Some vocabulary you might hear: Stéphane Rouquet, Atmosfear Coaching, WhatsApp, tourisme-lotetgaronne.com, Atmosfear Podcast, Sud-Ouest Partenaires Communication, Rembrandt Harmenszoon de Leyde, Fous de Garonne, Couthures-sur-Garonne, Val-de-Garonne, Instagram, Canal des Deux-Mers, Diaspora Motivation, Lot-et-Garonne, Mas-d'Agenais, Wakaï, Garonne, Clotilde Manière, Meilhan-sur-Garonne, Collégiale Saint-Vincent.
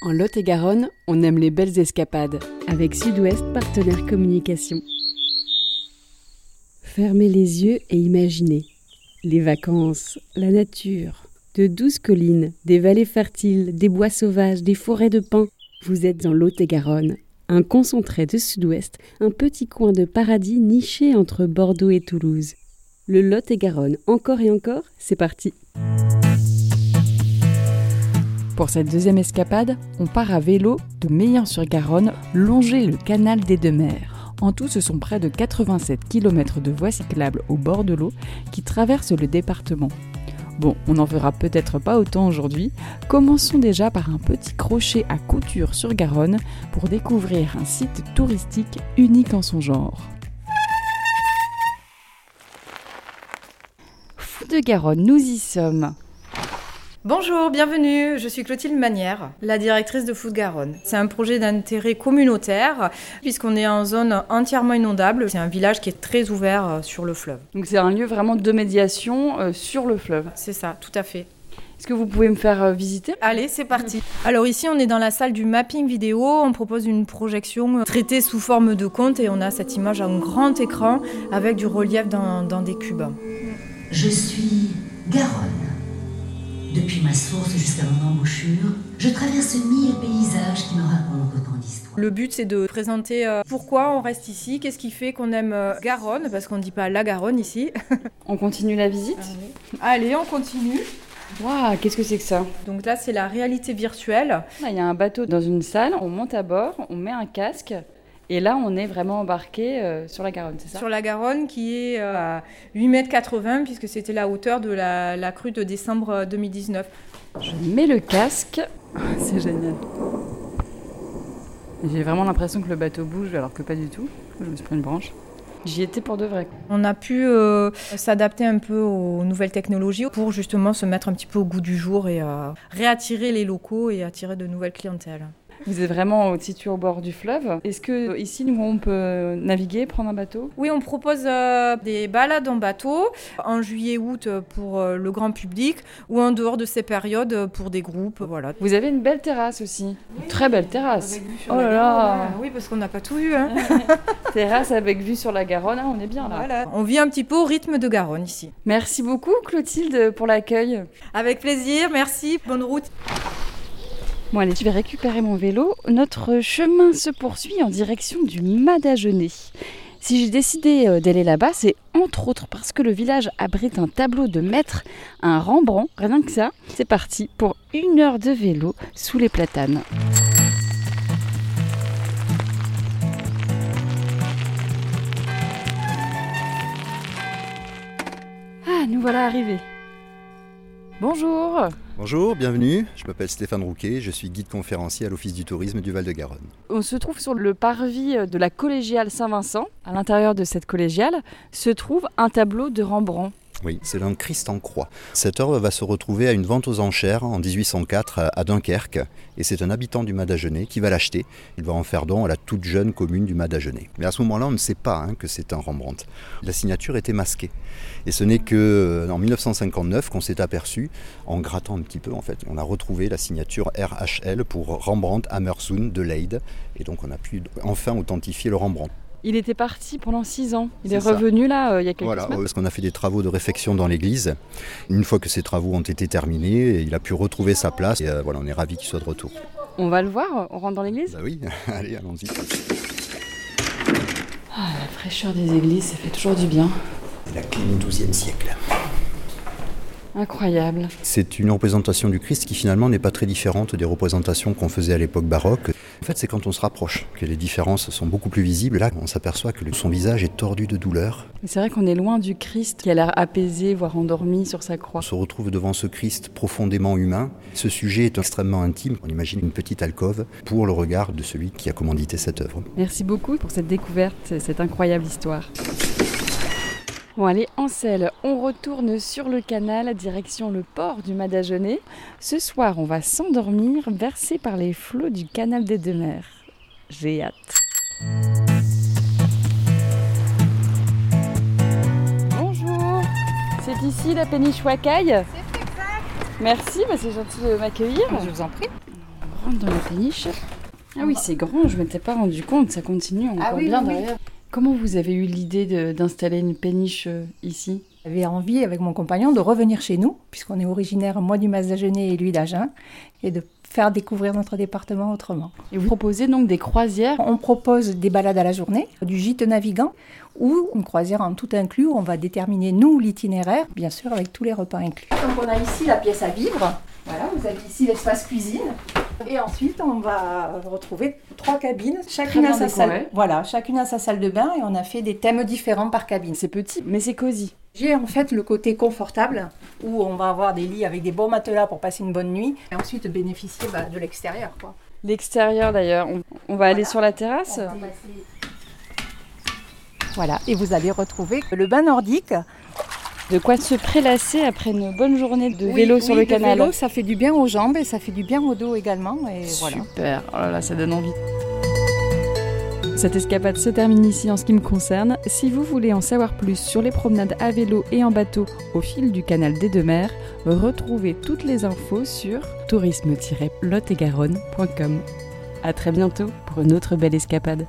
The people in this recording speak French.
En Lot-et-Garonne, on aime les belles escapades. Avec Sud-Ouest Partenaires Communication. Fermez les yeux et imaginez. Les vacances, la nature, de douces collines, des vallées fertiles, des bois sauvages, des forêts de pins. Vous êtes en Lot-et-Garonne, un concentré de Sud-Ouest, un petit coin de paradis niché entre Bordeaux et Toulouse. Le Lot-et-Garonne, encore et encore, c'est parti. Pour cette deuxième escapade, on part à vélo de Meilhan-sur-Garonne, longer le canal des Deux-Mers. En tout, ce sont près de 87 km de voies cyclables au bord de l'eau qui traversent le département. Bon, on n'en fera peut-être pas autant aujourd'hui. Commençons déjà par un petit crochet à Couthures-sur-Garonne pour découvrir un site touristique unique en son genre. Fous de Garonne, nous y sommes. Bonjour, bienvenue, je suis Clotilde Manière, la directrice de Fous de Garonne. C'est un projet d'intérêt communautaire puisqu'on est en zone entièrement inondable. C'est un village qui est très ouvert sur le fleuve. Donc c'est un lieu vraiment de médiation sur le fleuve. C'est ça, tout à fait. Est-ce que vous pouvez me faire visiter ? Allez, c'est parti. Alors ici, on est dans la salle du mapping vidéo. On propose une projection traitée sous forme de conte et on a cette image en grand écran avec du relief dans des cubes. Je suis Garonne. Depuis ma source jusqu'à mon embouchure, je traverse 1000 paysages qui me racontent autant d'histoires. Le but, c'est de présenter pourquoi on reste ici, qu'est-ce qui fait qu'on aime Garonne, parce qu'on ne dit pas la Garonne ici. On continue la visite ? Allez, on continue. Waouh, qu'est-ce que c'est que ça ? Donc là, c'est la réalité virtuelle. Il y a un bateau dans une salle, on monte à bord, on met un casque. Et là, on est vraiment embarqué sur la Garonne, c'est ça ? Sur la Garonne qui est à 8,80 m puisque c'était la hauteur de la crue de décembre 2019. Je mets le casque. C'est génial. J'ai vraiment l'impression que le bateau bouge alors que pas du tout. Je me suis pris une branche. J'y étais pour de vrai. On a pu s'adapter un peu aux nouvelles technologies pour justement se mettre un petit peu au goût du jour et réattirer les locaux et attirer de nouvelles clientèles. Vous êtes vraiment situé au bord du fleuve. Est-ce qu'ici, nous, on peut naviguer, prendre un bateau ? Oui, on propose des balades en bateau en juillet-août pour le grand public ou en dehors de ces périodes pour des groupes. Voilà. Vous avez une belle terrasse aussi. Oui, très belle terrasse. Oh là là ! Oui, parce qu'on n'a pas tout vu. Hein. Terrasse avec vue sur la Garonne, on est bien là. Voilà. On vit un petit peu au rythme de Garonne ici. Merci beaucoup, Clotilde, pour l'accueil. Avec plaisir, merci. Bonne route. Bon allez, je vais récupérer mon vélo. Notre chemin se poursuit en direction du Mas-d'Agenais. Si j'ai décidé d'aller là-bas, c'est entre autres parce que le village abrite un tableau de maître, un Rembrandt, rien que ça. C'est parti pour 1 heure de vélo sous les platanes. Ah, nous voilà arrivés. Bonjour. Bonjour, bienvenue. Je m'appelle Stéphane Rouquet, je suis guide conférencier à l'Office du tourisme du Val-de-Garonne. On se trouve sur le parvis de la Collégiale Saint-Vincent. À l'intérieur de cette collégiale se trouve un tableau de Rembrandt. Oui, c'est un Christ en croix. Cette œuvre va se retrouver à une vente aux enchères en 1804 à Dunkerque. Et c'est un habitant du Mas-d'Agenais qui va l'acheter. Il va en faire don à la toute jeune commune du Mas-d'Agenais. Mais à ce moment-là, on ne sait pas que c'est un Rembrandt. La signature était masquée. Et ce n'est qu'en 1959 qu'on s'est aperçu, en grattant un petit peu en fait, on a retrouvé la signature RHL pour Rembrandt Harmenszoon de Leyde. Et donc on a pu enfin authentifier le Rembrandt. Il était parti pendant 6 ans. Il est revenu là il y a quelques semaines. Voilà, parce qu'on a fait des travaux de réfection dans l'église. Une fois que ces travaux ont été terminés, il a pu retrouver sa place. Et on est ravis qu'il soit de retour. On va le voir, on rentre dans l'église ? Bah oui, allez, allons-y. Ah, la fraîcheur des églises, ça fait toujours du bien. C'est la clé du XIIe siècle. Incroyable. C'est une représentation du Christ qui finalement n'est pas très différente des représentations qu'on faisait à l'époque baroque. En fait, c'est quand on se rapproche que les différences sont beaucoup plus visibles. Là, on s'aperçoit que son visage est tordu de douleur. C'est vrai qu'on est loin du Christ qui a l'air apaisé, voire endormi sur sa croix. On se retrouve devant ce Christ profondément humain. Ce sujet est extrêmement intime. On imagine une petite alcôve pour le regard de celui qui a commandité cette œuvre. Merci beaucoup pour cette découverte, cette incroyable histoire. Bon allez, en selle, on retourne sur le canal, direction le port du Mas-d'Agenais. Ce soir, on va s'endormir, bercé par les flots du canal des Deux-Mers. J'ai hâte. Bonjour, c'est ici la péniche Wakaï ? C'est exact. Merci, c'est gentil de m'accueillir. Je vous en prie. rentre dans la péniche. Ah oui, c'est grand, je ne m'étais pas rendu compte, ça continue encore bien derrière. Oui. Comment vous avez eu l'idée d'installer une péniche ici ? J'avais envie, avec mon compagnon, de revenir chez nous, puisqu'on est originaire, moi du Mas-d'Agenais et lui d'Agen, et de faire découvrir notre département autrement. Et vous proposez donc des croisières ? On propose des balades à la journée, du gîte navigant, ou une croisière en tout inclus, où on va déterminer, nous, l'itinéraire, bien sûr, avec tous les repas inclus. Donc on a ici la pièce à vivre, voilà, vous avez ici l'espace cuisine. Et ensuite, on va retrouver 3 cabines, chacune à sa salle. Voilà, chacune à sa salle de bain et on a fait des thèmes différents par cabine. C'est petit, mais c'est cosy. J'ai en fait le côté confortable où on va avoir des lits avec des beaux matelas pour passer une bonne nuit et ensuite bénéficier de l'extérieur, quoi. L'extérieur d'ailleurs, on va aller sur la terrasse. Voilà, et vous allez retrouver le bain nordique. De quoi se prélasser après une bonne journée de vélo sur le canal. Vélo, ça fait du bien aux jambes et ça fait du bien au dos également. Et super, voilà. Oh là là, ça donne envie. Cette escapade se termine ici en ce qui me concerne. Si vous voulez en savoir plus sur les promenades à vélo et en bateau au fil du canal des Deux-Mers, retrouvez toutes les infos sur tourisme-lotetgaronne.com. À très bientôt pour une autre belle escapade.